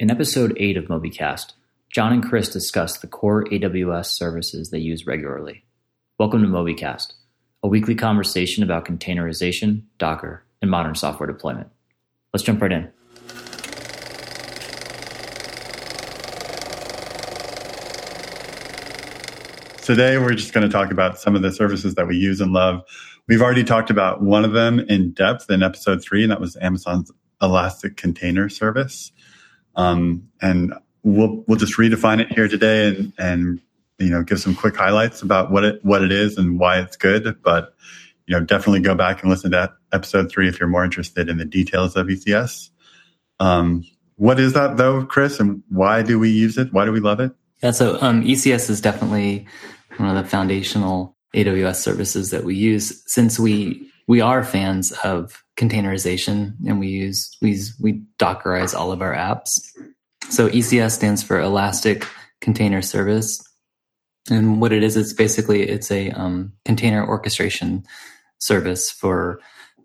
In episode 8 of Mobycast, John and Chris discuss the core AWS services they use regularly. Welcome to Mobycast, a weekly conversation about containerization, Docker, and modern software deployment. Let's jump right in. Today, we're just going to talk about some of the services that we use and love. We've already talked about one of them in depth in episode 3, and that was Amazon's Elastic Container Service. And we'll just redefine it here today and give some quick highlights about what it is and why it's good. But definitely go back and listen to episode 3 if you're more interested in the details of ECS. What is that though, Chris? And why do we use it? Why do we love it? Yeah, so ECS is definitely one of the foundational AWS services that we use, since we are fans of containerization, and we Dockerize all of our apps. So ECS stands for Elastic Container Service, and what it is, it's basically a container orchestration service for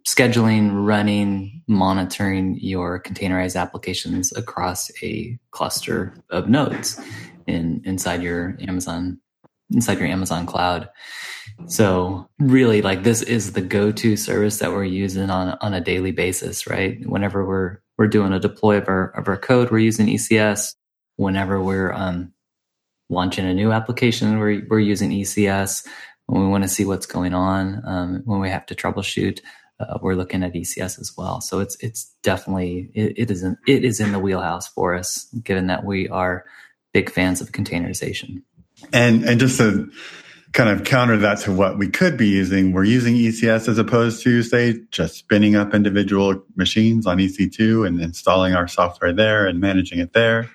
scheduling, running, monitoring your containerized applications across a cluster of nodes inside your Amazon cloud. So really, this is the go-to service that we're using on a daily basis, right? Whenever we're doing a deploy of our code, we're using ECS. Whenever we're launching a new application, we're using ECS. When we want to see what's going on, when we have to troubleshoot, we're looking at ECS as well. So it is in the wheelhouse for us, given that we are big fans of containerization. And just to kind of counter that to what we could be using, we're using ECS as opposed to, say, just spinning up individual machines on EC2 and installing our software there and managing it there,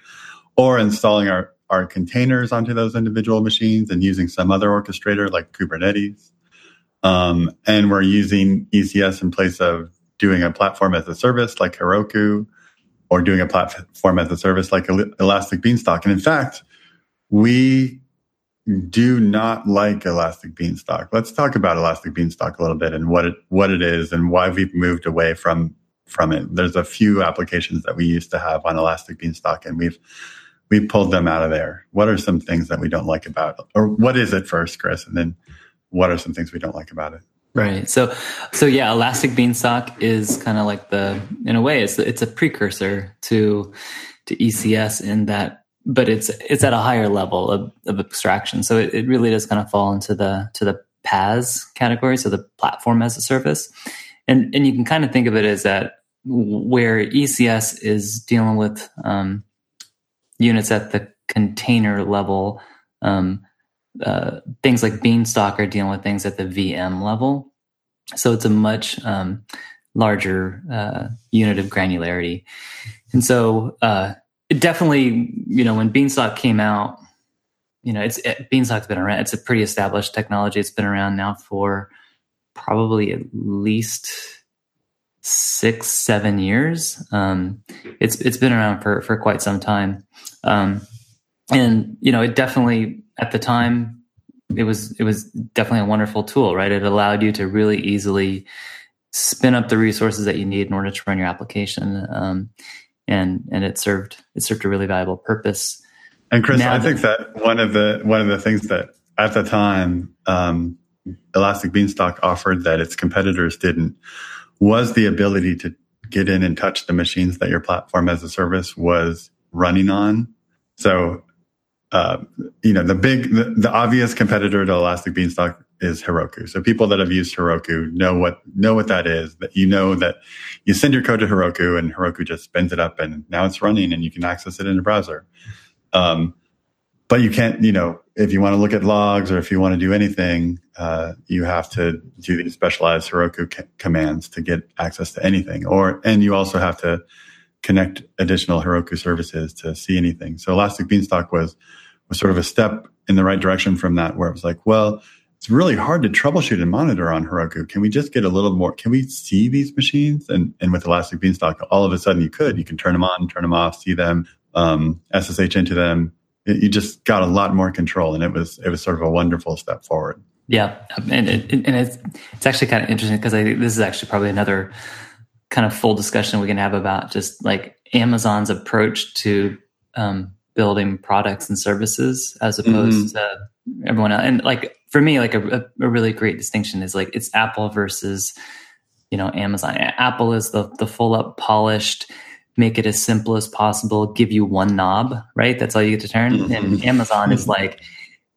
or installing our containers onto those individual machines and using some other orchestrator like Kubernetes. And we're using ECS in place of doing a platform as a service like Heroku, or doing a platform as a service like Elastic Beanstalk. And in fact, we do not like Elastic Beanstalk. Let's talk about Elastic Beanstalk a little bit and what it is and why we've moved away from it. There's a few applications that we used to have on Elastic Beanstalk, and we've pulled them out of there. What are some things that we don't like about, or what is it first, Chris? And then what are some things we don't like about it? Right. So yeah, Elastic Beanstalk is kind of like it's a precursor to ECS in that, but it's at a higher level of abstraction. So it really does kind of fall into the PaaS category, so the platform as a service. And you can kind of think of it as that where ECS is dealing with units at the container level, things like Beanstalk are dealing with things at the VM level. So it's a much larger unit of granularity. And so it definitely, when Beanstalk came out, Beanstalk's been around. It's a pretty established technology. It's been around now for probably at least 6-7 years. It's been around for quite some time. It definitely, at the time, it was definitely a wonderful tool, right? It allowed you to really easily spin up the resources that you need in order to run your application, and it served a really valuable purpose. And Chris, now I think that one of the things that at the time Elastic Beanstalk offered that its competitors didn't was the ability to get in and touch the machines that your platform as a service was running on. So the obvious competitor to Elastic Beanstalk is Heroku. So people that have used Heroku know what that is. That that you send your code to Heroku and Heroku just spins it up and now it's running and you can access it in a browser. But you can't, if you want to look at logs or if you want to do anything, you have to do these specialized Heroku commands to get access to anything. And you also have to connect additional Heroku services to see anything. So Elastic Beanstalk was sort of a step in the right direction from that, where it was like, well, it's really hard to troubleshoot and monitor on Heroku. Can we just get a little more? Can we see these machines? And with Elastic Beanstalk, all of a sudden you can turn them on, turn them off, see them, SSH into them. You just got a lot more control, and it was sort of a wonderful step forward. Yeah, and it's actually kind of interesting, because I think this is actually probably another kind of full discussion we can have about just Amazon's approach to building products and services as opposed to everyone else. And like for me, like a really great distinction is like it's Apple versus, you know, Amazon. Apple is the full up polished, make it as simple as possible, give you one knob, right? That's all you get to turn. And Amazon is like,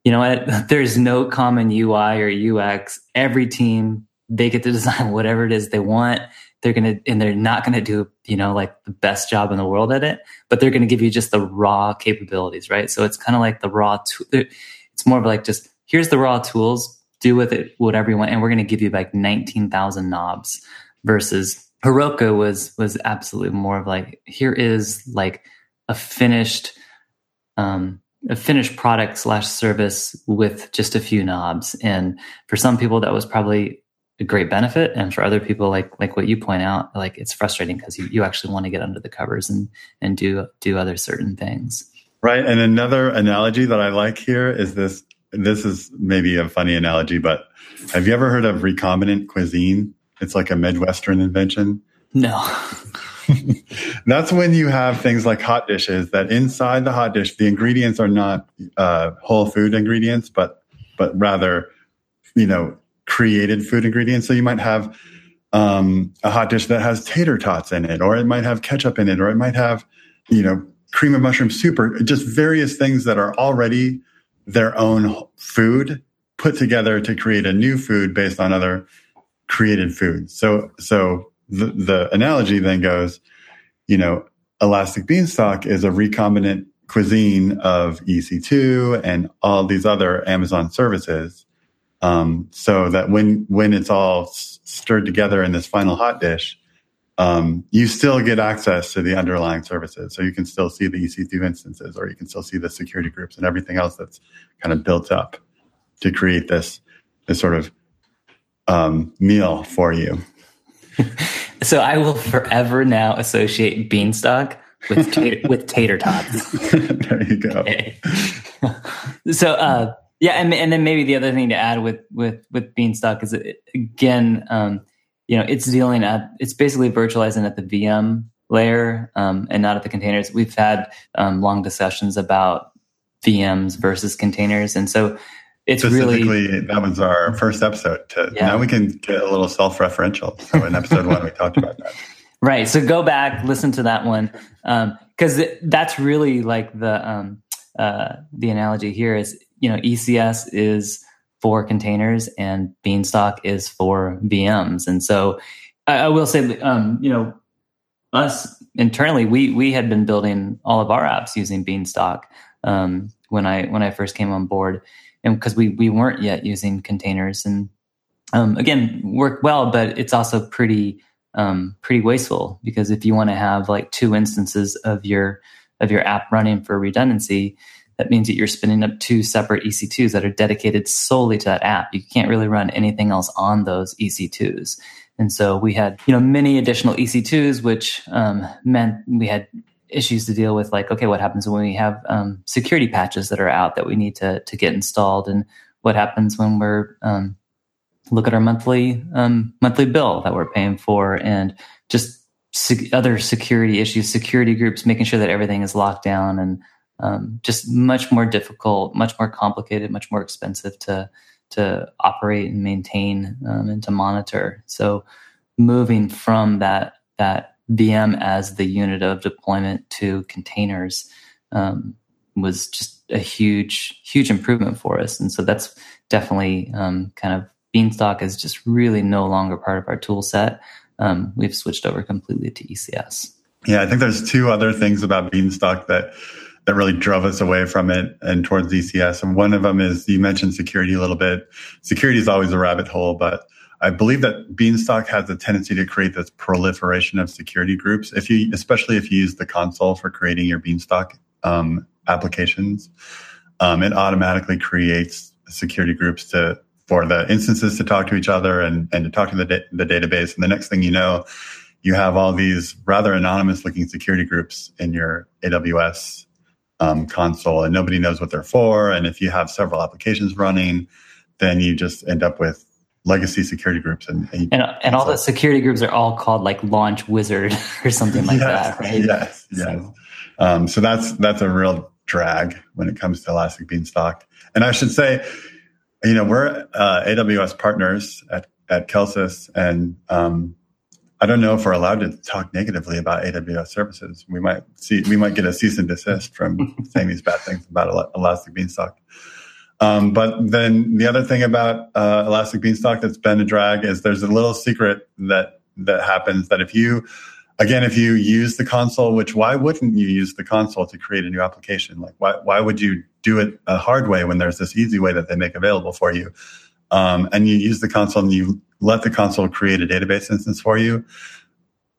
you know what? There's no common UI or UX. Every team, they get to design whatever it is they want. They're going to, and they're not going to do, you know, like the best job in the world at it, but they're going to give you just the raw capabilities, right? So it's kind of like the raw, it's more of like, just here's the raw tools, do with it whatever you want. And we're going to give you like 19,000 knobs versus Heroku was absolutely more of like, here is like a finished product / service with just a few knobs. And for some people that was probably a great benefit. And for other people, like what you point out, like it's frustrating because you actually want to get under the covers and do other certain things. Right. And another analogy that I like here is this is maybe a funny analogy, but have you ever heard of recombinant cuisine? It's like a Midwestern invention. No. That's when you have things like hot dishes that inside the hot dish, the ingredients are not whole food ingredients, but rather, you know, created food ingredients. So you might have a hot dish that has tater tots in it, or it might have ketchup in it, or it might have, you know, cream of mushroom soup, or just various things that are already their own food put together to create a new food based on other created food. So the analogy then goes, you know, Elastic Beanstalk is a recombinant cuisine of EC2 and all these other Amazon services. So that when it's all stirred together in this final hot dish, you still get access to the underlying services. So you can still see the EC2 instances, or you can still see the security groups and everything else that's kind of built up to create this sort of meal for you. So I will forever now associate Beanstalk with tater tots. There you go. Okay. So, yeah. And then maybe the other thing to add with Beanstalk is, again, you know, it's basically virtualizing at the VM layer, and not at the containers. We've had, long discussions about VMs versus containers. And so it's specifically, really, that was our first episode. Now we can get a little self-referential. So in episode 1, we talked about that. Right. So go back, listen to that one. 'Cause that's really like the analogy here is, you know, ECS is for containers and Beanstalk is for VMs. And so I will say, you know, us internally, we had been building all of our apps using Beanstalk when I first came on board, and because we weren't yet using containers, and again, worked well, but it's also pretty wasteful, because if you want to have like 2 instances of your app running for redundancy, that means that you're spinning up 2 separate EC2s that are dedicated solely to that app. You can't really run anything else on those EC2s. And so we had, you know, many additional EC2s, which meant we had issues to deal with, like, okay, what happens when we have security patches that are out that we need to get installed? And what happens when we're look at our monthly bill that we're paying for, and just other security issues, security groups, making sure that everything is locked down, and just much more difficult, much more complicated, much more expensive to operate and maintain, and to monitor. So moving from that VM as the unit of deployment to containers was just a huge improvement for us. And so that's definitely kind of, Beanstalk is just really no longer part of our tool set. We've switched over completely to ECS. Yeah, I think there's 2 other things about Beanstalk that really drove us away from it and towards ECS. And one of them is, you mentioned security a little bit. Security is always a rabbit hole, but I believe that Beanstalk has a tendency to create this proliferation of security groups, especially if you use the console for creating your Beanstalk applications. It automatically creates security groups for the instances to talk to each other and to talk to the database. And the next thing you know, you have all these rather anonymous-looking security groups in your AWS console, and nobody knows what they're for. And if you have several applications running, then you just end up with legacy security groups. And all the security groups are all called like Launch Wizard or something like that, right? Yes, yes. So that's a real drag when it comes to Elastic Beanstalk. And I should say, you know, we're AWS partners at Kelsys, and I don't know if we're allowed to talk negatively about AWS services. We might get a cease and desist from saying these bad things about Elastic Beanstalk. But then the other thing about Elastic Beanstalk that's been a drag is there's a little secret that happens that if you use the console, which why wouldn't you use the console to create a new application? Like why would you do it a hard way when there's this easy way that they make available for you? And you use the console and you let the console create a database instance for you.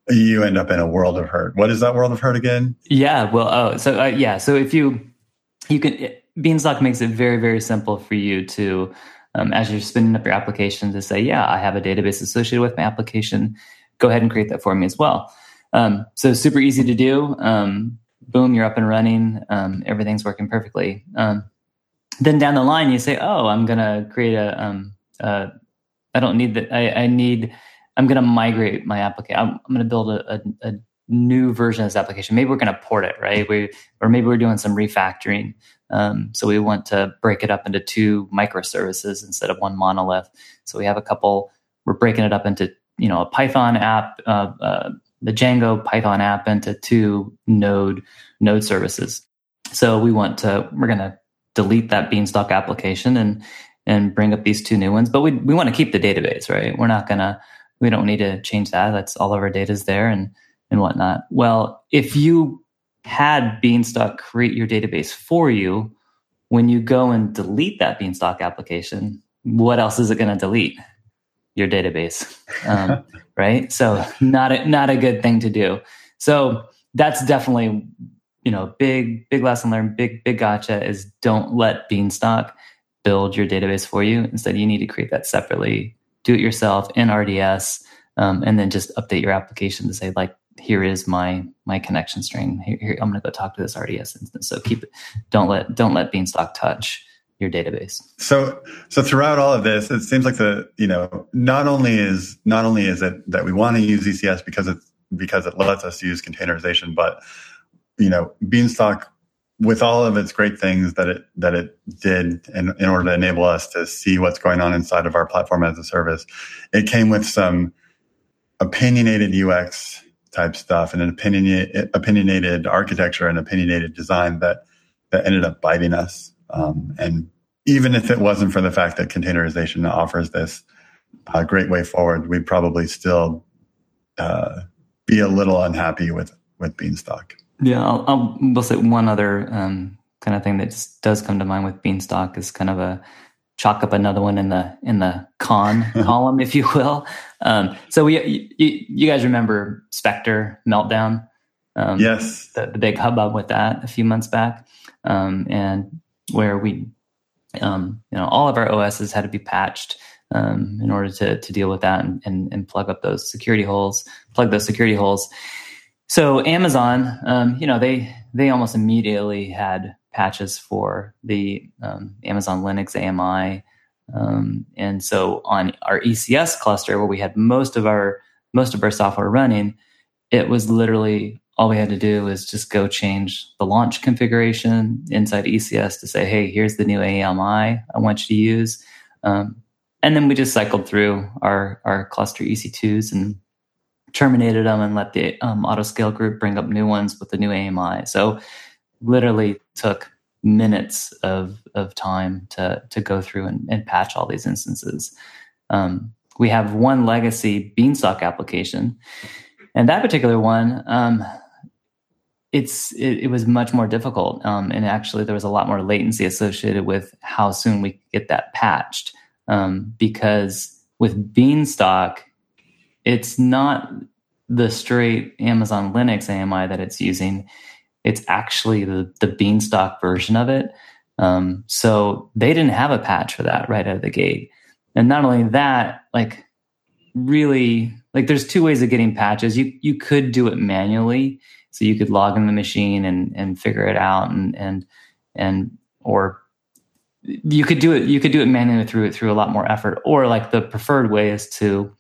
You end up in a world of hurt. What is that world of hurt again? Yeah. Well, So if you can. Beanstalk makes it very, very simple for you to, as you're spinning up your application, to say, yeah, I have a database associated with my application. Go ahead and create that for me as well. So super easy to do. Boom, you're up and running. Everything's working perfectly. Then down the line, you say, oh, I'm going to create a, I don't need that. I'm going to migrate my application. I'm going to build a new version of this application. Maybe we're going to port it, right? Or maybe we're doing some refactoring. So we want to break it up into two microservices instead of one monolith. So we have a couple. We're breaking it up into, you know, a Python app, the Django Python app, into two node services. So we're going to delete that Beanstalk application and bring up these two new ones. But we want to keep the database, right? We don't need to change that. That's all of our data's there and whatnot. Well, if you had Beanstalk create your database for you, when you go and delete that Beanstalk application, what else is it going to delete? Your database, right? So not a good thing to do. So that's definitely, you know, big lesson learned, big gotcha is don't let Beanstalk build your database for you. Instead, you need to create that separately, do it yourself in RDS, and then just update your application to say like, here is my connection string. Here, I'm going to go talk to this RDS instance. So keep it. Don't let Beanstalk touch your database. So throughout all of this, it seems like not only is it that we want to use ECS because it lets us use containerization, but you know, Beanstalk, with all of its great things that it did in order to enable us to see what's going on inside of our platform as a service, it came with some opinionated UX type stuff and an opinionated architecture and opinionated design that ended up biting us. And even if it wasn't for the fact that containerization offers this great way forward, we'd probably still be a little unhappy with Beanstalk. Yeah, we'll say one other kind of thing that does come to mind with Beanstalk is kind of a chalk up another one in the con column, if you will. So you guys remember Spectre Meltdown? Yes. The big hubbub with that a few months back, and where we, you know, all of our OSs had to be patched in order to deal with that and plug those security holes. So Amazon, you know, they almost immediately had patches for the Amazon Linux AMI. And so on our ECS cluster, where we had most of our software running, it was literally all we had to do is just go change the launch configuration inside ECS to say, hey, here's the new AMI I want you to use. And then we just cycled through our cluster EC2s and terminated them and let the autoscale group bring up new ones with the new AMI. So literally took minutes of time to go through and patch all these instances. We have one legacy Beanstalk application, and that particular one, it was much more difficult. And actually there was a lot more latency associated with how soon we could get that patched. Because with Beanstalk, it's not the straight Amazon Linux AMI that it's using. It's actually the Beanstalk version of it. So they didn't have a patch for that right out of the gate. And not only that, like really, like there's two ways of getting patches. You could do it manually. So you could log in the machine and figure it out and or you could do it. You could do it manually through a lot more effort. Or like the preferred way is to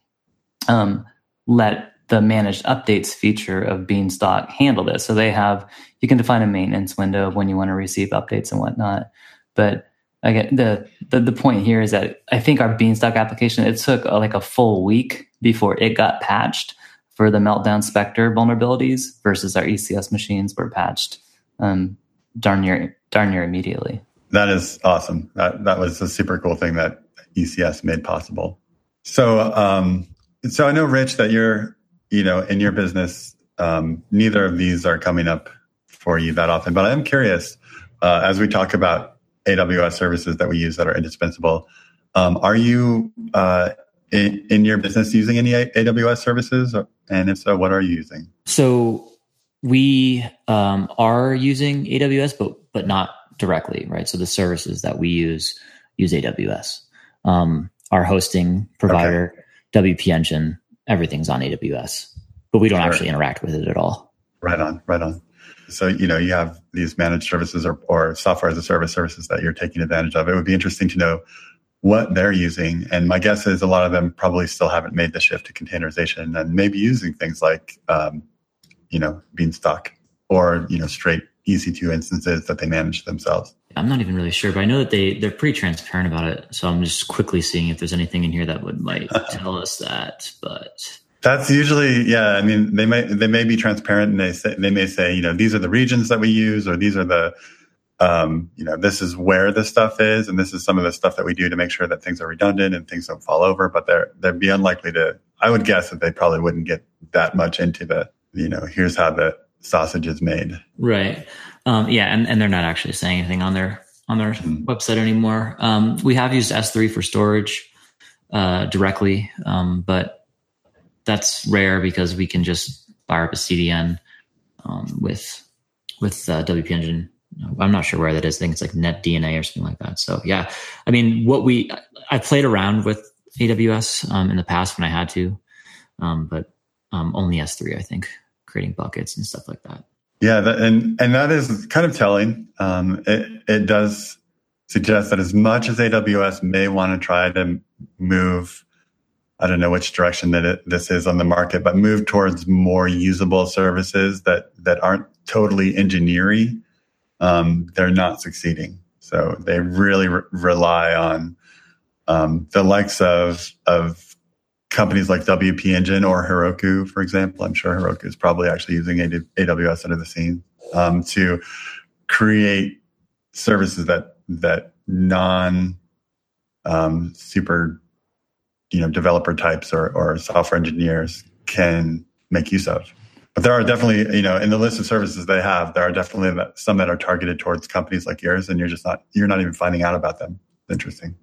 let the managed updates feature of Beanstalk handle this. So you can define a maintenance window of when you want to receive updates and whatnot. But again, the point here is that I think our Beanstalk application, it took like a full week before it got patched for the Meltdown Spectre vulnerabilities, versus our ECS machines were patched darn near immediately. That is awesome. That was a super cool thing that ECS made possible. So I know, Rich, that you're, in your business, neither of these are coming up for you that often. But I am curious, as we talk about AWS services that we use that are indispensable, are you in your business using any AWS services? And if so, what are you using? So we are using AWS, but not directly, right? So the services that we use AWS. Our hosting provider, okay, WP Engine, everything's on AWS, but we don't actually interact with it at all. Right on. So, you have these managed services or software as a service services that you're taking advantage of. It would be interesting to know what they're using. And my guess is a lot of them probably still haven't made the shift to containerization and maybe using things like, Beanstalk or, straight EC2 instances that they manage themselves. I'm not even really sure, but I know that they're pretty transparent about it. So I'm just quickly seeing if there's anything in here that might tell us that, but... That's usually, they may be transparent, and they may say, these are the regions that we use, or these are the, this is where the stuff is, and this is some of the stuff that we do to make sure that things are redundant and things don't fall over. But they'd be unlikely to. I would guess that they probably wouldn't get that much into the, here's how the sausage is made. Right. And they're not actually saying anything on their website anymore. We have used S3 for storage directly, but that's rare because we can just fire up a CDN with WP Engine. I'm not sure where that is. I think it's like NetDNA or something like that. So yeah, I played around with AWS in the past when I had to, but only S3, I think, creating buckets and stuff like that. Yeah, and that is kind of telling. It does suggest that as much as AWS may want to try to move, I don't know which direction this is on the market, but move towards more usable services that aren't totally engineering, they're not succeeding. So they really rely on the likes of companies like WP Engine or Heroku, for example. I'm sure Heroku is probably actually using AWS under the scene to create services that non super developer types or software engineers can make use of. But there are definitely, in the list of services they have, there are definitely some that are targeted towards companies like yours, and you're not even finding out about them. Interesting.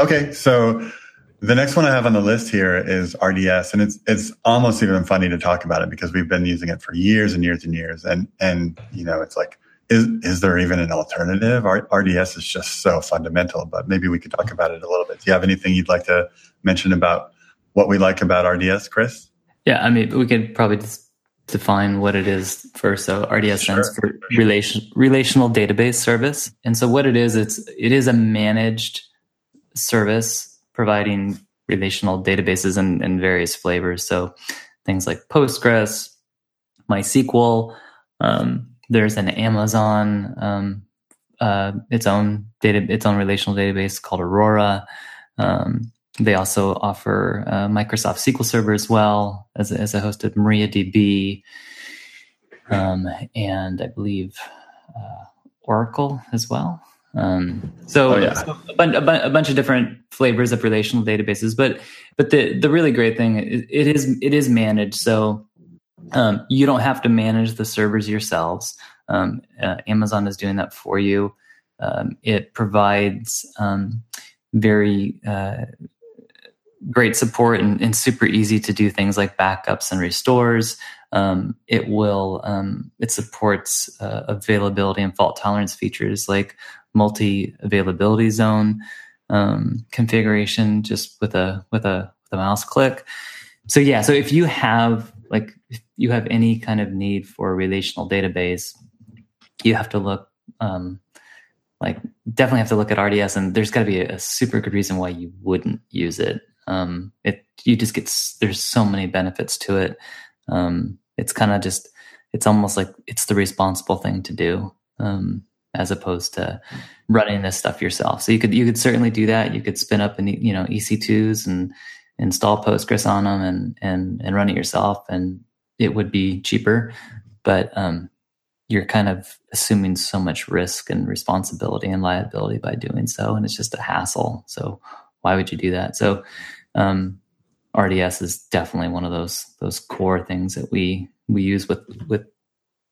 Okay, so the next one I have on the list here is RDS, and it's almost even funny to talk about it because we've been using it for years and years and years, and it's like, is there even an alternative? RDS is just so fundamental, but maybe we could talk about it a little bit. Do you have anything you'd like to mention about what we like about RDS, Chris? Yeah, we could probably just define what it is first. So RDS stands for Relational Database Service. And so what it is, it is a managed service providing relational databases in various flavors. So things like Postgres, MySQL, there's an Amazon, its own relational database called Aurora. They also offer Microsoft SQL Server as well as a hosted MariaDB, and I believe Oracle as well. So a bunch of different flavors of relational databases. But the really great thing is it is managed. So you don't have to manage the servers yourselves. Amazon is doing that for you. It provides very great support and super easy to do things like backups and restores. It supports availability and fault tolerance features like multi-availability zone configuration just with a mouse click. So yeah, so if you have any kind of need for a relational database, you have to look like definitely have to look at RDS, and there's got to be a super good reason why you wouldn't use it. You just get, there's so many benefits to it. It's kind of just, it's almost like it's the responsible thing to do, as opposed to running this stuff yourself. So you could certainly do that. You could spin up an, EC2s and install Postgres on them and run it yourself, and it would be cheaper. But you're kind of assuming so much risk and responsibility and liability by doing so, and it's just a hassle. So why would you do that? So RDS is definitely one of those core things that we use with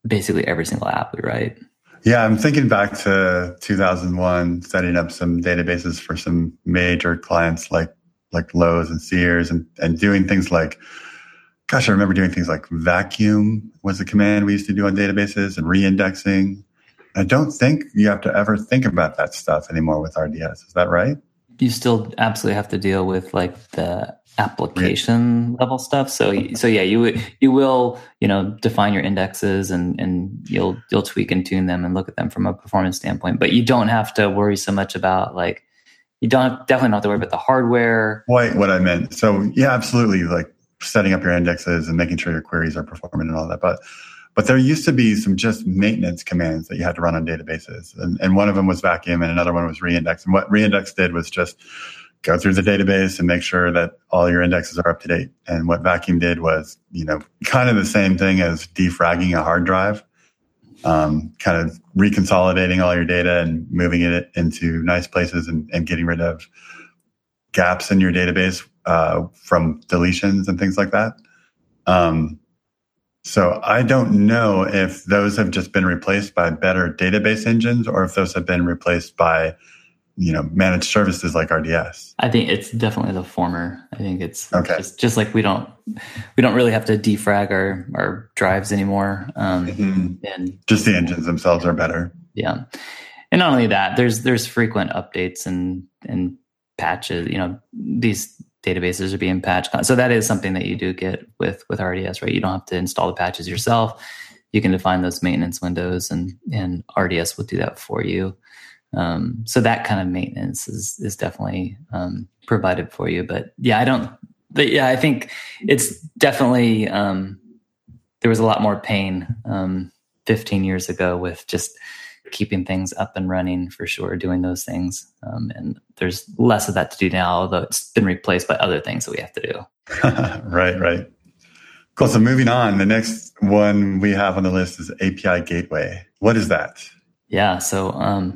basically every single app we write. Yeah, I'm thinking back to 2001, setting up some databases for some major clients like Lowe's and Sears, and doing things like, gosh, I remember doing things like vacuum was the command we used to do on databases, and reindexing. I don't think you have to ever think about that stuff anymore with RDS. Is that right? You still absolutely have to deal with like the application level stuff. So yeah, you will, define your indexes and you'll tweak and tune them and look at them from a performance standpoint, but you don't have to worry so much about like, definitely not have to worry about the hardware. Quite what I meant. So yeah, absolutely. Like setting up your indexes and making sure your queries are performing and all that. But there used to be some just maintenance commands that you had to run on databases. And one of them was vacuum and another one was reindex. And what reindex did was just go through the database and make sure that all your indexes are up to date. And what vacuum did was, kind of the same thing as defragging a hard drive, kind of reconsolidating all your data and moving it into nice places and getting rid of gaps in your database from deletions and things like that. So I don't know if those have just been replaced by better database engines or if those have been replaced by, managed services like RDS. I think it's definitely the former. I think it's okay. Just like we don't really have to defrag our drives anymore. And just the engines themselves are better. Yeah. And not only that, there's frequent updates and patches, these databases are being patched. So that is something that you do get with RDS, right? You don't have to install the patches yourself. You can define those maintenance windows and RDS will do that for you. So that kind of maintenance is definitely provided for you. But yeah, I think it's definitely, there was a lot more pain 15 years ago with just keeping things up and running, for sure, doing those things. And there's less of that to do now, although it's been replaced by other things that we have to do. Right. Cool. So moving on, the next one we have on the list is API Gateway. What is that? Yeah. So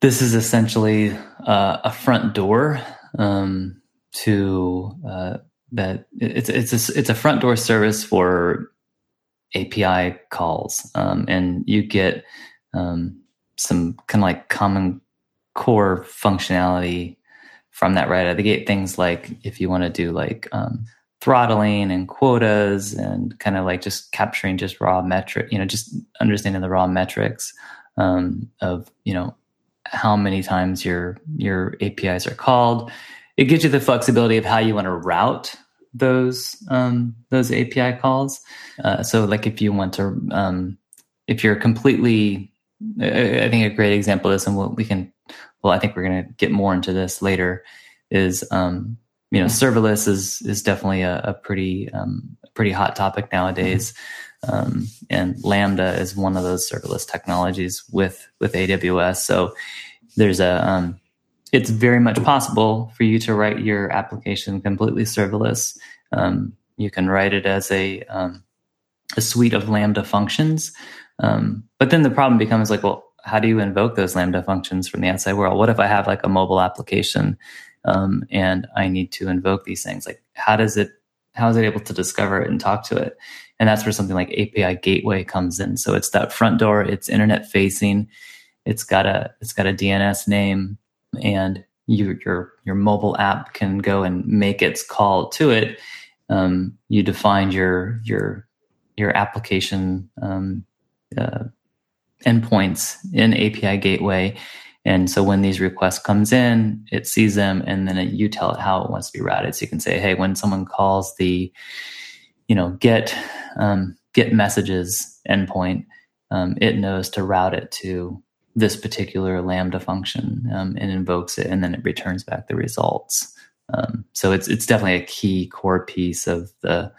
this is essentially a front door that it's a front door service for API calls. And you get some kind of like common core functionality from that right out of the gate. Things like if you want to do like throttling and quotas and kind of like just capturing just raw metric, just understanding the raw metrics of, how many times your APIs are called. It gives you the flexibility of how you want to route those API calls. So like if you want to, if you're completely, I think a great example of this, and I think we're going to get more into this later, is, serverless is definitely a pretty hot topic nowadays. And Lambda is one of those serverless technologies with AWS. So there's it's very much possible for you to write your application completely serverless. You can write it as a suite of Lambda functions. But then the problem becomes like, well, how do you invoke those Lambda functions from the outside world? What if I have like a mobile application and I need to invoke these things? Like, how is it able to discover it and talk to it? And that's where something like API Gateway comes in. So it's that front door. It's internet facing. It's got a DNS name. And your mobile app can go and make its call to it. You define your application endpoints in API Gateway, and so when these requests comes in, it sees them, and then you tell it how it wants to be routed. So you can say, hey, when someone calls the get messages endpoint, it knows to route it to this particular Lambda function and invokes it, and then it returns back the results. So it's definitely a key core piece of the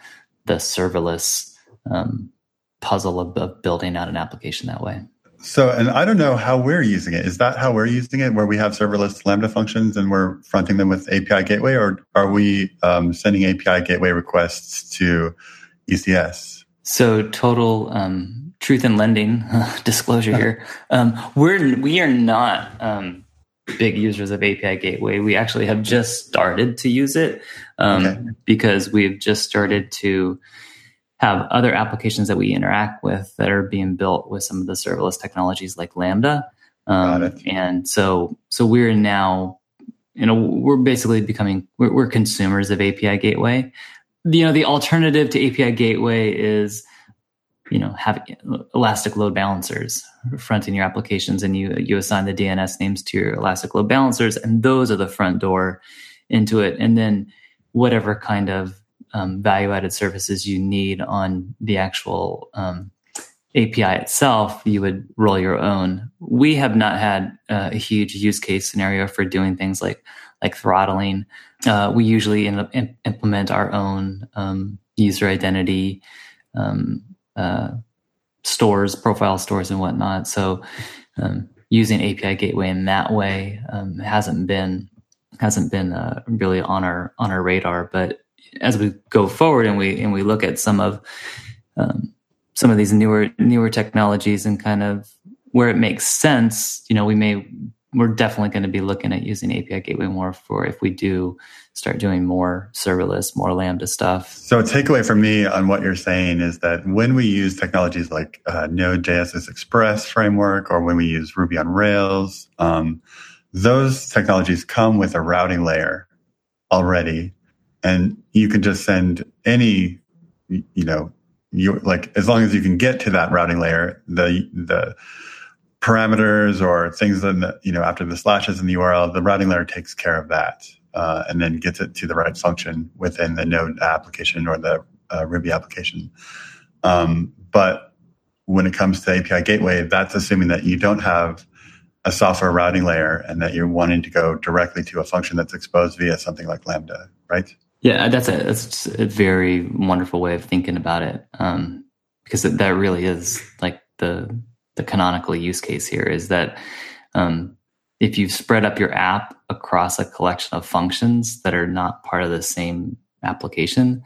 serverless puzzle of building out an application that way. So, and I don't know how we're using it. Is that how we're using it, where we have serverless Lambda functions and we're fronting them with API Gateway, or are we sending API Gateway requests to ECS? So total truth in lending disclosure here. We are not big users of API Gateway. We actually have just started to use it because we've just started to have other applications that we interact with that are being built with some of the serverless technologies like Lambda. And so we're now, we're basically becoming, we're consumers of API Gateway. The alternative to API Gateway is, having elastic load balancers fronting your applications, and you assign the DNS names to your elastic load balancers, and those are the front door into it. And then whatever kind of value-added services you need on the actual API itself, you would roll your own. We have not had a huge use case scenario for doing things like throttling. We usually end up implement our own user identity stores, profile stores, and whatnot. So using API Gateway in that way hasn't been really on our radar, but as we go forward and we look at some of these newer technologies and kind of where it makes sense, we're definitely going to be looking at using API Gateway more for if we do start doing more serverless, more Lambda stuff. So a takeaway for me on what you're saying is that when we use technologies like Node.js's Express framework, or when we use Ruby on Rails, those technologies come with a routing layer already. And you can just send any, as long as you can get to that routing layer, the parameters or things in the, after the slashes in the URL, the routing layer takes care of that and then gets it to the right function within the Node application or the Ruby application. But when it comes to API Gateway, that's assuming that you don't have a software routing layer and that you're wanting to go directly to a function that's exposed via something like Lambda, right? Yeah, that's a very wonderful way of thinking about it, because that really is like the canonical use case here is that if you've spread up your app across a collection of functions that are not part of the same application,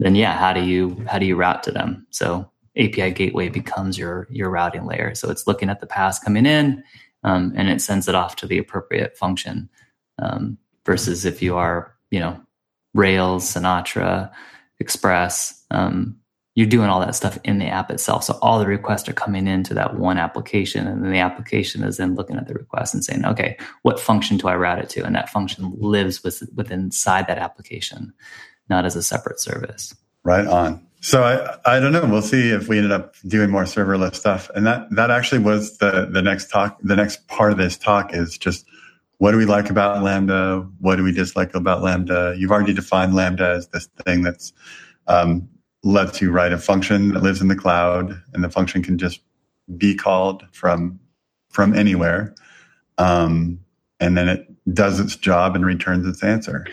then how do you route to them? So API Gateway becomes your routing layer. So it's looking at the pass coming in, and it sends it off to the appropriate function, versus if you are, Rails, Sinatra, Express, you're doing all that stuff in the app itself. So all the requests are coming into that one application, and then the application is then looking at the request and saying, okay, what function do I route it to? And that function lives within inside that application, not as a separate service. Right on. So I don't know. We'll see if we ended up doing more serverless stuff. And that actually was the next talk. The next part of this talk is just, what do we like about Lambda? What do we dislike about Lambda? You've already defined Lambda as this thing that's lets you write a function that lives in the cloud, and the function can just be called from anywhere. And then it does its job and returns its answer.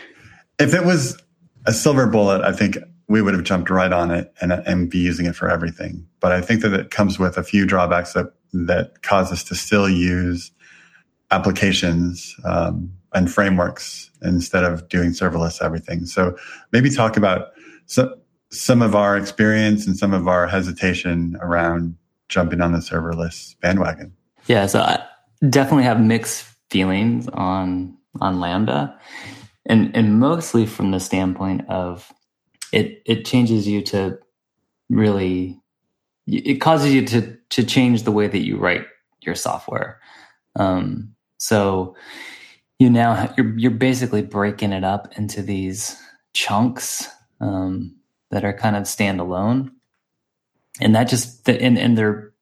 If it was a silver bullet, I think we would have jumped right on it and be using it for everything. But I think that it comes with a few drawbacks that cause us to still use applications and frameworks instead of doing serverless everything. So maybe talk about some of our experience and some of our hesitation around jumping on the serverless bandwagon. Yeah, so I definitely have mixed feelings on Lambda, and mostly from the standpoint of It changes you to really, it causes you to change the way that you write your software. So you're basically breaking it up into these chunks that are kind of standalone, and that just and they're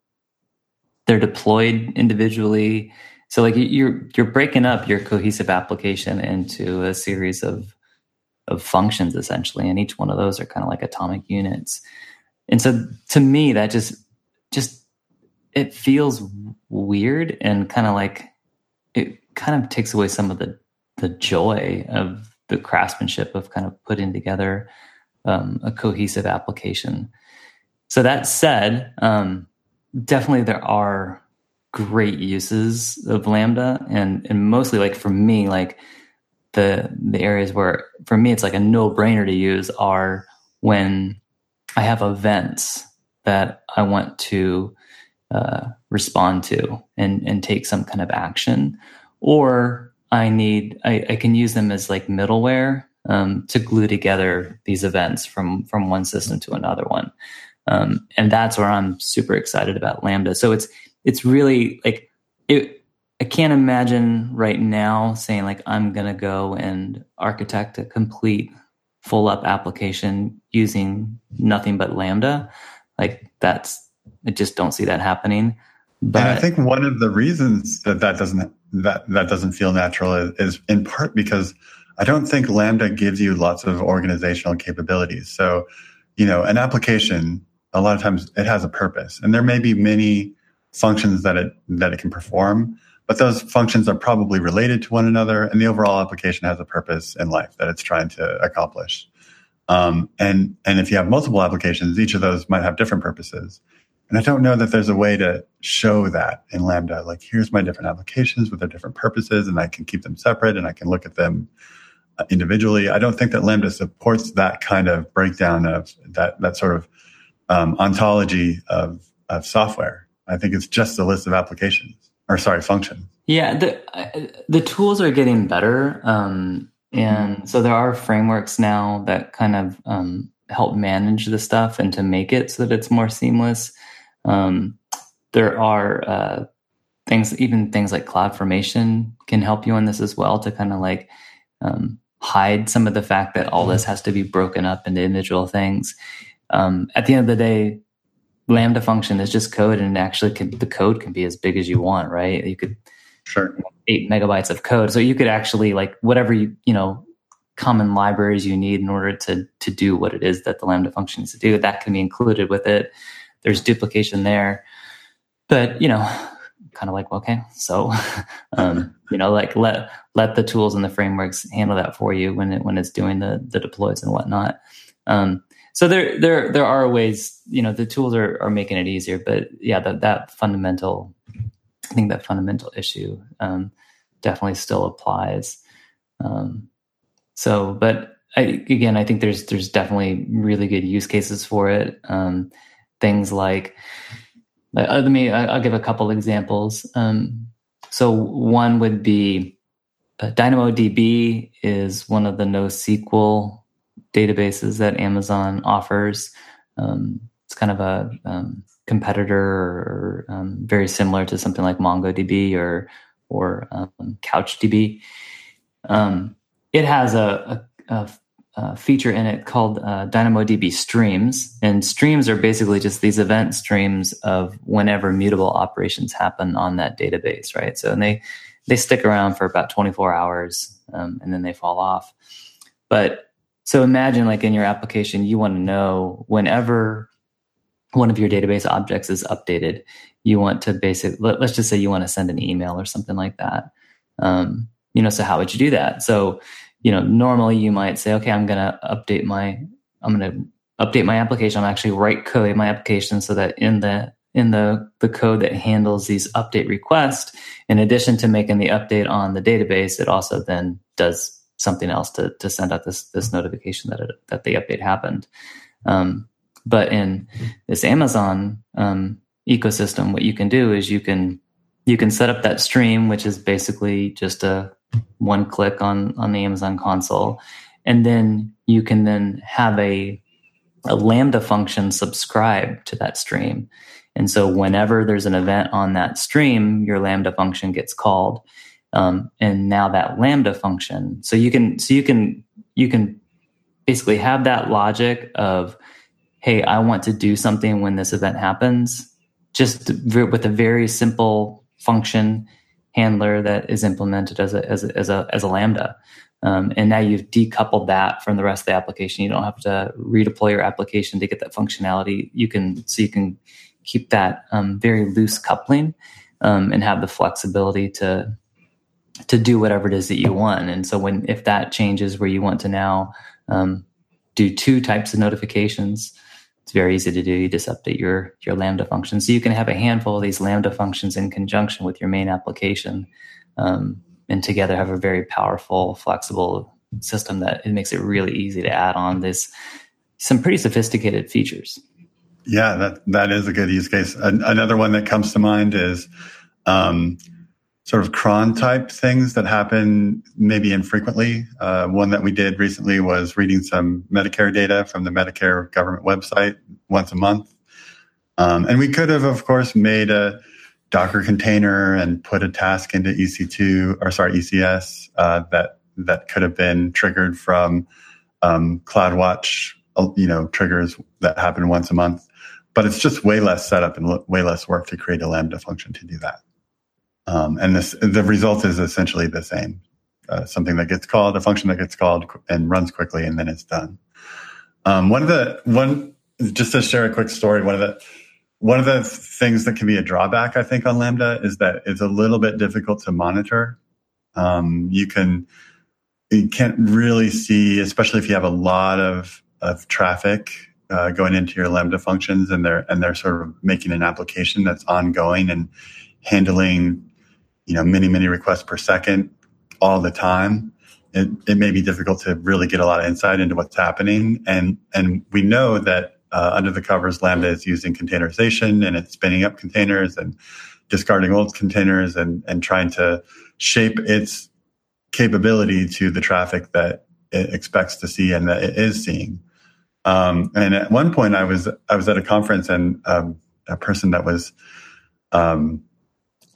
deployed individually. So like you're breaking up your cohesive application into a series of functions essentially, and each one of those are kind of like atomic units. And so to me, that just it feels weird and kind of like it kind of takes away some of the joy of the craftsmanship of kind of putting together a cohesive application. So that said, definitely there are great uses of Lambda, and mostly like for me, like the areas where for me it's like a no-brainer to use are when I have events that I want to respond to and take some kind of action, or I can use them as like middleware to glue together these events from one system to another one. And that's where I'm super excited about Lambda. So it's really like it. I can't imagine right now saying like I'm gonna go and architect a complete full up application using nothing but Lambda. Like I just don't see that happening. But and I think one of the reasons that doesn't feel natural is in part because I don't think Lambda gives you lots of organizational capabilities. So, you know, an application a lot of times it has a purpose, and there may be many functions that it can perform, but those functions are probably related to one another, and the overall application has a purpose in life that it's trying to accomplish. And if you have multiple applications, each of those might have different purposes. And I don't know that there's a way to show that in Lambda. Like, here's my different applications with their different purposes, and I can keep them separate, and I can look at them individually. I don't think that Lambda supports that kind of breakdown of that sort of ontology of software. I think it's just a list of applications, functions. Yeah, the tools are getting better. And so there are frameworks now that kind of help manage the stuff and to make it so that it's more seamless. There are things like CloudFormation can help you on this as well to kind of like hide some of the fact that all this has to be broken up into individual things. At the end of the day, Lambda function is just code, and actually the code can be as big as you want, right? You could... Sure. 8 megabytes of code. So you could actually like whatever you common libraries you need in order to do what it is that the Lambda function needs to do, that can be included with it. There's duplication there. But, kind of like, okay, so, like let the tools and the frameworks handle that for you when it's doing the deploys and whatnot. So there are ways, the tools are making it easier, but yeah, that fundamental issue definitely still applies. I think there's definitely really good use cases for it. Things like, I'll give a couple examples. So one would be DynamoDB is one of the NoSQL databases that Amazon offers. It's kind of a competitor or very similar to something like MongoDB or CouchDB. It has a feature in it called DynamoDB streams, and streams are basically just these event streams of whenever mutable operations happen on that database, right? So, and they stick around for about 24 hours and then they fall off. But so imagine like in your application, you want to know whenever one of your database objects is updated, you want to let's just say you want to send an email or something like that. So how would you do that? So, normally you might say, okay, I'm going to update my application. I'm actually write code in my application so that in the code that handles these update requests, in addition to making the update on the database, it also then does something else to send out this notification that the update happened. But in this Amazon ecosystem, what you can do is you can set up that stream, which is basically just a one click on the Amazon console, and then you can then have a Lambda function subscribe to that stream. And so whenever there's an event on that stream, your Lambda function gets called, and now that Lambda function. So you can basically have that logic of, hey, I want to do something when this event happens, just with a very simple function handler that is implemented as a Lambda. And now you've decoupled that from the rest of the application. You don't have to redeploy your application to get that functionality. You can keep that very loose coupling and have the flexibility to do whatever it is that you want. And so if that changes where you want to now do two types of notifications, it's very easy to do. You just update your Lambda function. So you can have a handful of these Lambda functions in conjunction with your main application, and together have a very powerful, flexible system that it makes it really easy to add on some pretty sophisticated features. Yeah, that is a good use case. Another one that comes to mind is sort of cron type things that happen maybe infrequently. One that we did recently was reading some Medicare data from the Medicare government website once a month. And we could have, of course, made a Docker container and put a task into ECS that could have been triggered from CloudWatch, triggers that happen once a month. But it's just way less setup and way less work to create a Lambda function to do that. And the result is essentially the same. Something that gets called, a function that gets called and runs quickly, and then it's done. Just to share a quick story, one of the things that can be a drawback, I think, on Lambda is that it's a little bit difficult to monitor. You can't really see, especially if you have a lot of traffic going into your Lambda functions, and they're sort of making an application that's ongoing and handling many, many requests per second all the time. It may be difficult to really get a lot of insight into what's happening. And we know that under the covers, Lambda is using containerization, and it's spinning up containers and discarding old containers and trying to shape its capability to the traffic that it expects to see and that it is seeing. And at one point, I was at a conference, and a person that was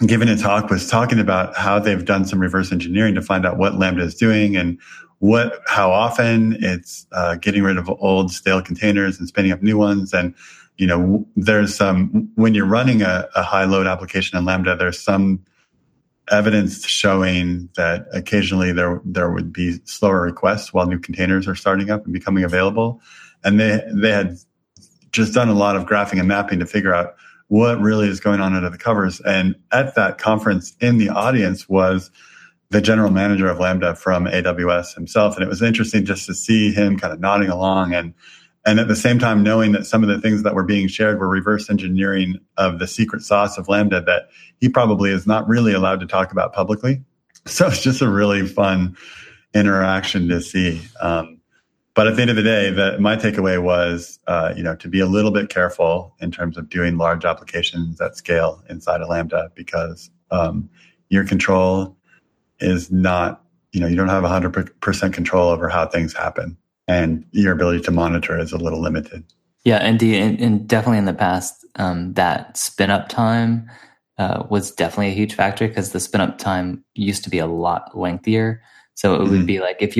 giving a talk was talking about how they've done some reverse engineering to find out what Lambda is doing and how often it's getting rid of old stale containers and spinning up new ones. And there's when you're running a high load application in Lambda, there's some evidence showing that occasionally there would be slower requests while new containers are starting up and becoming available. And they had just done a lot of graphing and mapping to figure out what really is going on under the covers. And at that conference, in the audience was the general manager of Lambda from AWS himself. And it was interesting just to see him kind of nodding along and at the same time knowing that some of the things that were being shared were reverse engineering of the secret sauce of Lambda that he probably is not really allowed to talk about publicly. So it's just a really fun interaction to see. But at the end of the day, my takeaway was, to be a little bit careful in terms of doing large applications at scale inside of Lambda, because your control is not, you don't have 100% control over how things happen, and your ability to monitor is a little limited. Yeah, indeed, and definitely in the past, that spin up time was definitely a huge factor, because the spin up time used to be a lot lengthier. So it would be like if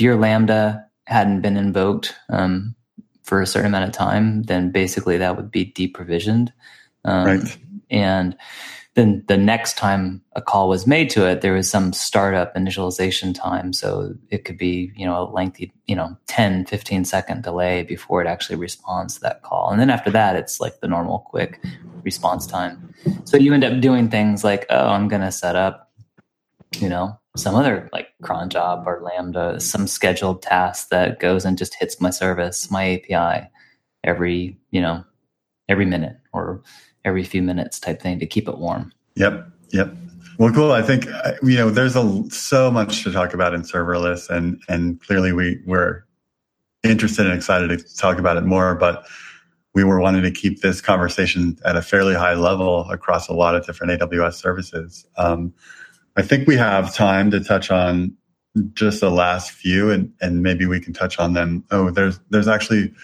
your Lambda hadn't been invoked for a certain amount of time, then basically that would be deprovisioned. Right. And then the next time a call was made to it, there was some startup initialization time. So it could be, a lengthy, 10, 15-second delay before it actually responds to that call. And then after that, it's like the normal quick response time. So you end up doing things like, oh, I'm going to set up, some other like cron job or Lambda, some scheduled task that goes and just hits my service, my API every, every minute or every few minutes type thing to keep it warm. Yep. Well, cool. I think, there's so much to talk about in serverless, and clearly we're interested and excited to talk about it more, but we were wanting to keep this conversation at a fairly high level across a lot of different AWS services. I think we have time to touch on just the last few, and maybe we can touch on them. Oh, there's actually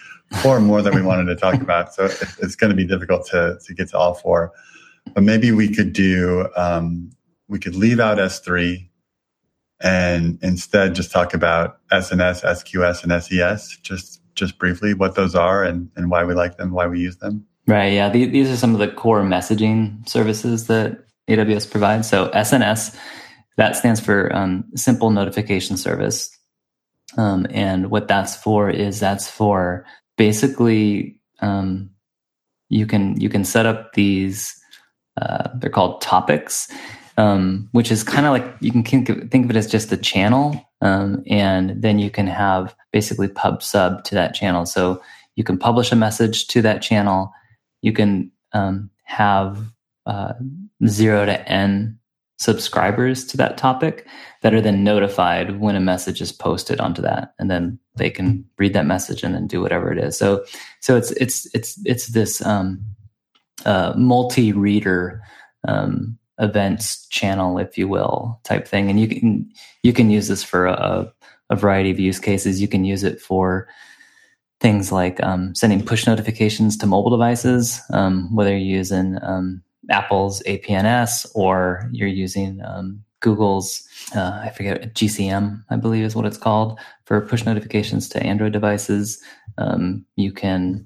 4 more that we wanted to talk about, so it's going to be difficult to get to all 4. But maybe we could do, we could leave out S3 and instead just talk about SNS, SQS, and SES, just briefly, what those are and why we like them, why we use them. Right, yeah. These are some of the core messaging services that AWS provides. So SNS, that stands for Simple Notification Service. And what that's for basically you can set up these They're called topics, which is kind of like, you can think of it as just a channel. And then you can have basically pub sub to that channel. So you can publish a message to that channel. You can have 0 to N subscribers to that topic that are then notified when a message is posted onto that. And then they can read that message and then do whatever it is. So it's this multi-reader events channel, if you will, type thing. And you can use this for a variety of use cases. You can use it for things like sending push notifications to mobile devices, whether you're using Apple's APNS or you're using Google's, I forget, GCM, I believe is what it's called, for push notifications to Android devices. You can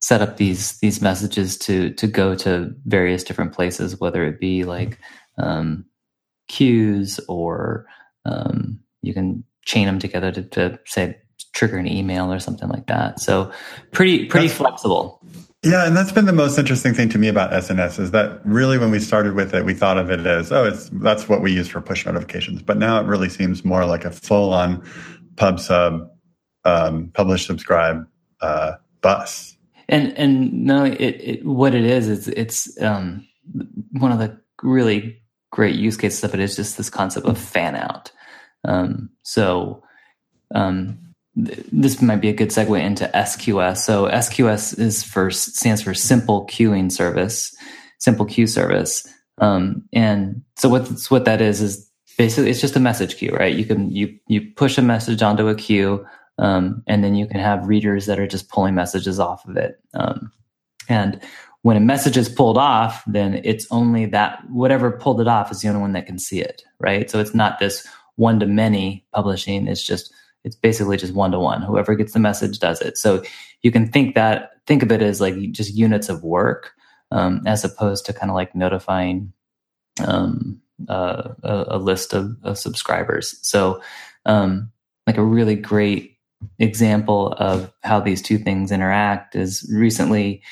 set up these messages to go to various different places, whether it be like queues, or you can chain them together to say trigger an email or something like that. So pretty flexible. Yeah, and that's been the most interesting thing to me about SNS, is that really when we started with it, we thought of it as, that's what we use for push notifications. But now it really seems more like a full-on pub-sub, publish, subscribe bus. And no, what it is, it's one of the really great use cases of it is just this concept of fan out. This might be a good segue into SQS. So SQS stands for Simple Queuing Service, Simple Queue Service. And so what that is basically, it's just a message queue, right? You push a message onto a queue. And then you can have readers that are just pulling messages off of it. And when a message is pulled off, then it's only that whatever pulled it off is the only one that can see it, right? So it's not this one-to-many publishing. It's basically just one-to-one. Whoever gets the message does it. So you can think of it as like just units of work, as opposed to kind of like notifying a list of subscribers. So like a really great example of how these two things interact is recently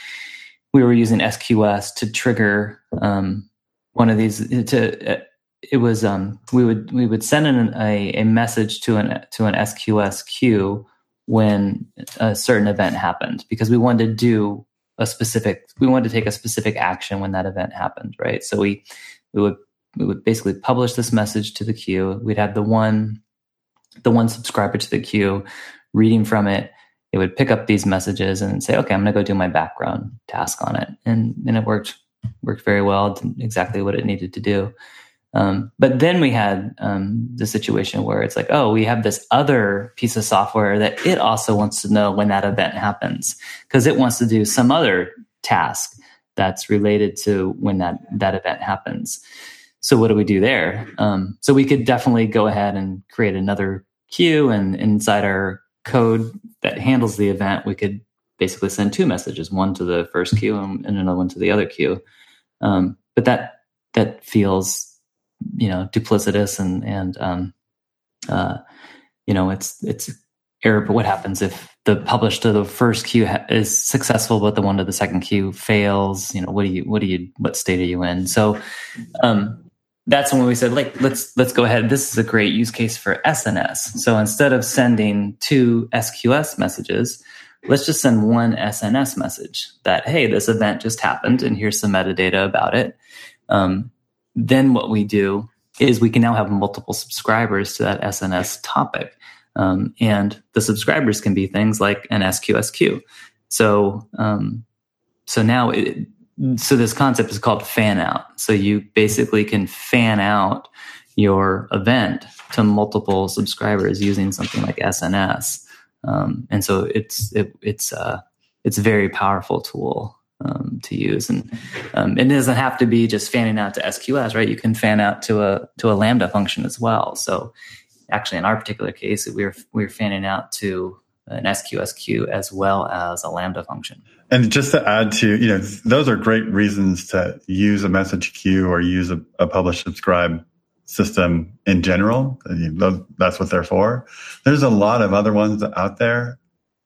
we were using SQS to trigger one of these. We would send a message to an SQS queue when a certain event happened, because we wanted to take a specific action when that event happened, right? So we would basically publish this message to the queue. We'd have the one subscriber to the queue reading from it. It would pick up these messages and say, okay, I'm going to go do my background task on it. And it worked very well. It did exactly what it needed to do. But then we had the situation where it's like, oh, we have this other piece of software that it also wants to know when that event happens, because it wants to do some other task that's related to when that event happens. So what do we do there? So we could definitely go ahead and create another queue, and inside our code that handles the event, we could basically send two messages, one to the first queue and another one to the other queue. But that feels, duplicitous and it's error. But what happens if the publish to the first queue is successful, but the one to the second queue fails? What state are you in? So, that's when we said, like, let's go ahead. This is a great use case for SNS. So instead of sending two SQS messages, let's just send one SNS message that, hey, this event just happened and here's some metadata about it. Then what we do is we can now have multiple subscribers to that SNS topic. And the subscribers can be things like an SQS queue. So this concept is called fan out. So you basically can fan out your event to multiple subscribers using something like SNS. And so it's a very powerful tool to use. And it doesn't have to be just fanning out to SQS, right? You can fan out to a Lambda function as well. So actually in our particular case, we're fanning out to an SQS queue as well as a Lambda function. And just to add to, those are great reasons to use a message queue or use a publish subscribe system in general. That's what they're for. There's a lot of other ones out there,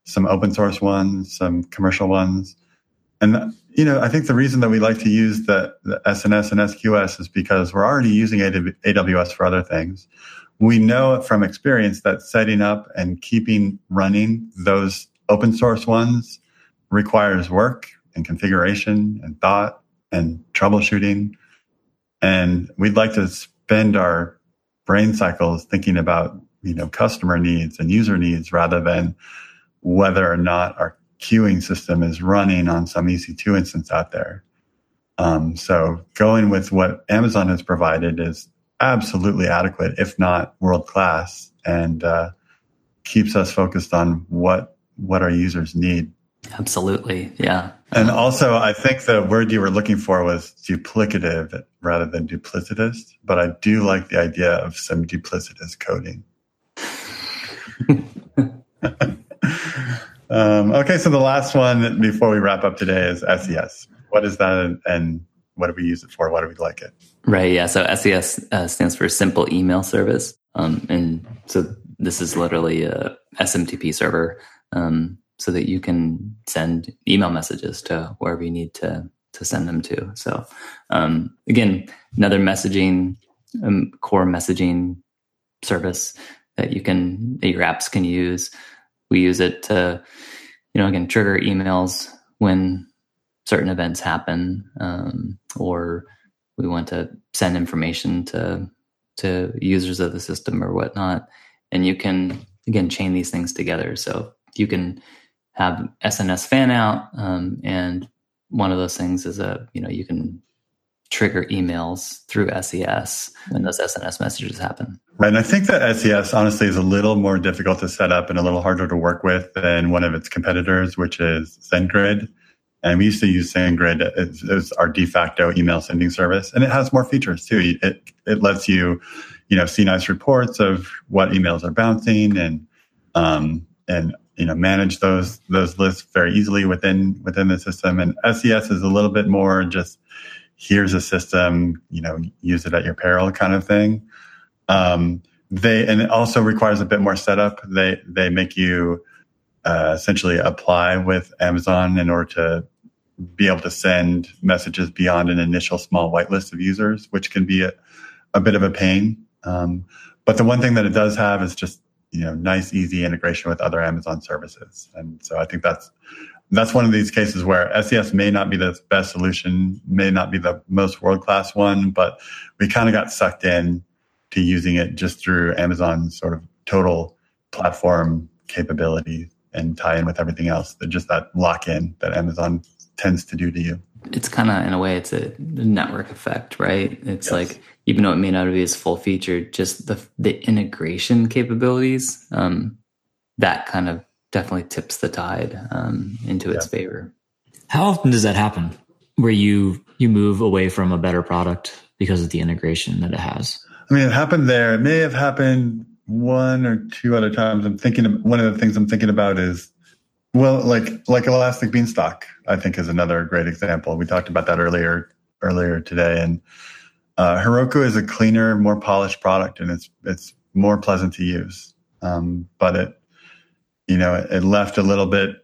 some open source ones, some commercial ones. And You know, I think the reason that we like to use the SNS and SQS is because we're already using AWS for other things. We know from experience that setting up and keeping running those open source ones requires work and configuration and thought and troubleshooting. And we'd like to spend our brain cycles thinking about, you know, customer needs and user needs rather than whether or not our queuing system is running on some EC2 instance out there. So going with what Amazon has provided is absolutely adequate, if not world-class, and keeps us focused on what our users need. Absolutely, yeah. And also, I think the word you were looking for was duplicative rather than duplicitous, but I do like the idea of some duplicitous coding. Okay, so the last one before we wrap up today is SES. What is that and what do we use it for? Why do we like it? Right, yeah. So SES stands for Simple Email Service. And so this is literally a SMTP server so that you can send email messages to wherever you need to send them to. So again, another messaging, core messaging service that your apps can use. We use it to, you know, again, trigger emails when certain events happen, or we want to send information to users of the system or whatnot. And you can, again, chain these things together. So you can have SNS fan out, and one of those things is you can trigger emails through SES when those SNS messages happen. Right. And I think that SES honestly is a little more difficult to set up and a little harder to work with than one of its competitors, which is SendGrid. And we used to use SendGrid. It was our de facto email sending service. And it has more features too. It lets you see nice reports of what emails are bouncing and manage those lists very easily within the system. And SES is a little bit more just, here's a system, use it at your peril kind of thing. And it also requires a bit more setup. They make you essentially apply with Amazon in order to be able to send messages beyond an initial small whitelist of users, which can be a bit of a pain. But the one thing that it does have is just, nice, easy integration with other Amazon services. And so I think that's one of these cases where SES may not be the best solution, may not be the most world-class one, but we kind of got sucked in to using it just through Amazon's sort of total platform capability and tie in with everything else. Just that lock-in that Amazon tends to do to you. It's kind of, in a way, it's a network effect, right? It's yes. Like, even though it may not be as full-featured, just the integration capabilities, that kind of definitely tips the tide into its favor. How often does that happen where you move away from a better product because of the integration that it has? I mean, it happened there. It may have happened one or two other times. One of the things I'm thinking about is, well, like Elastic Beanstalk, I think is another great example. We talked about that earlier today. And Heroku is a cleaner, more polished product, and it's more pleasant to use. But it left a little bit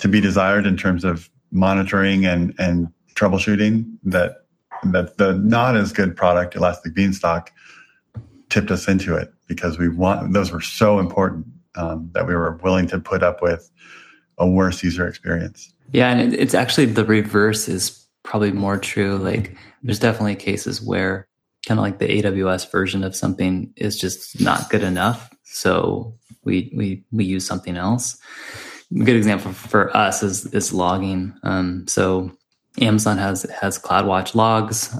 to be desired in terms of monitoring and troubleshooting that the not as good product, Elastic Beanstalk, tipped us into it because those were so important that we were willing to put up with a worse user experience. Yeah, and it's actually the reverse is probably more true. Like there's definitely cases where kind of like the AWS version of something is just not good enough. So we use something else. A good example for us is logging. So Amazon has CloudWatch logs.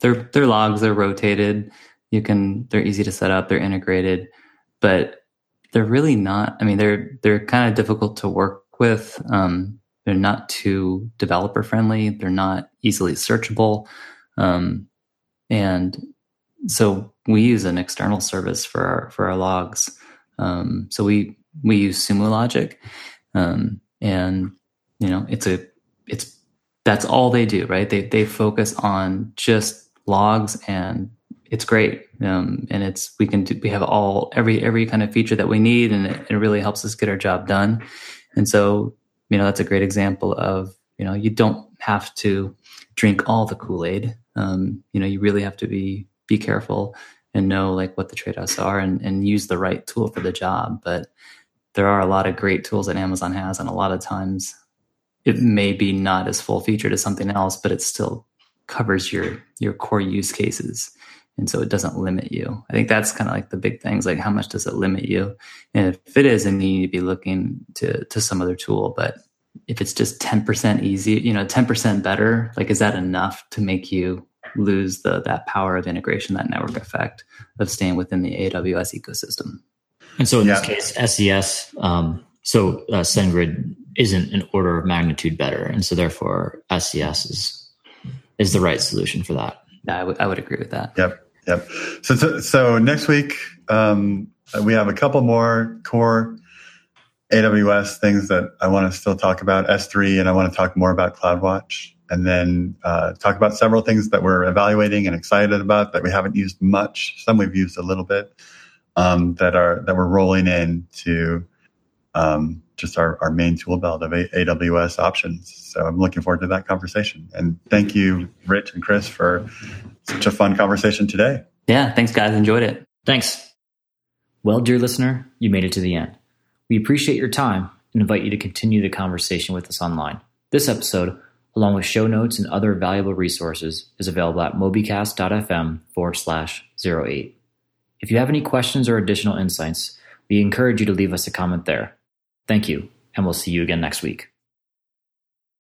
Their logs are rotated. They're easy to set up. They're integrated, but they're really not. I mean, they're kind of difficult to work with. They're not too developer friendly. They're not easily searchable, and so we use an external service for our logs. So we use Sumo Logic, and that's all they do, right? They focus on just logs, and it's great. And we have every kind of feature that we need, and it really helps us get our job done. And so that's a great example of you don't have to drink all the Kool-Aid. You really have to be careful and know like what the trade-offs are and use the right tool for the job. But there are a lot of great tools that Amazon has, and a lot of times it may be not as full-featured as something else, but it still covers your core use cases. And so it doesn't limit you. I think that's kind of like the big things, like how much does it limit you? And if it is, then you need to be looking to some other tool. But if it's just 10% easy, 10% better, like, is that enough to make you lose that power of integration, that network effect of staying within the AWS ecosystem? And so in this case, SES, SendGrid isn't an order of magnitude better. And so therefore SES is the right solution for that. Yeah, I would agree with that. Yep. So next week, we have a couple more core AWS things that I want to still talk about, S3, and I want to talk more about CloudWatch, and then talk about several things that we're evaluating and excited about that we haven't used much. Some we've used a little bit, that we're rolling into just our main tool belt of AWS options. So I'm looking forward to that conversation. And thank you, Rich and Chris, for such a fun conversation today. Yeah, thanks, guys. Enjoyed it. Thanks. Well, dear listener, you made it to the end. We appreciate your time and invite you to continue the conversation with us online. This episode, along with show notes and other valuable resources, is available at mobicast.fm/08. If you have any questions or additional insights, we encourage you to leave us a comment there. Thank you, and we'll see you again next week.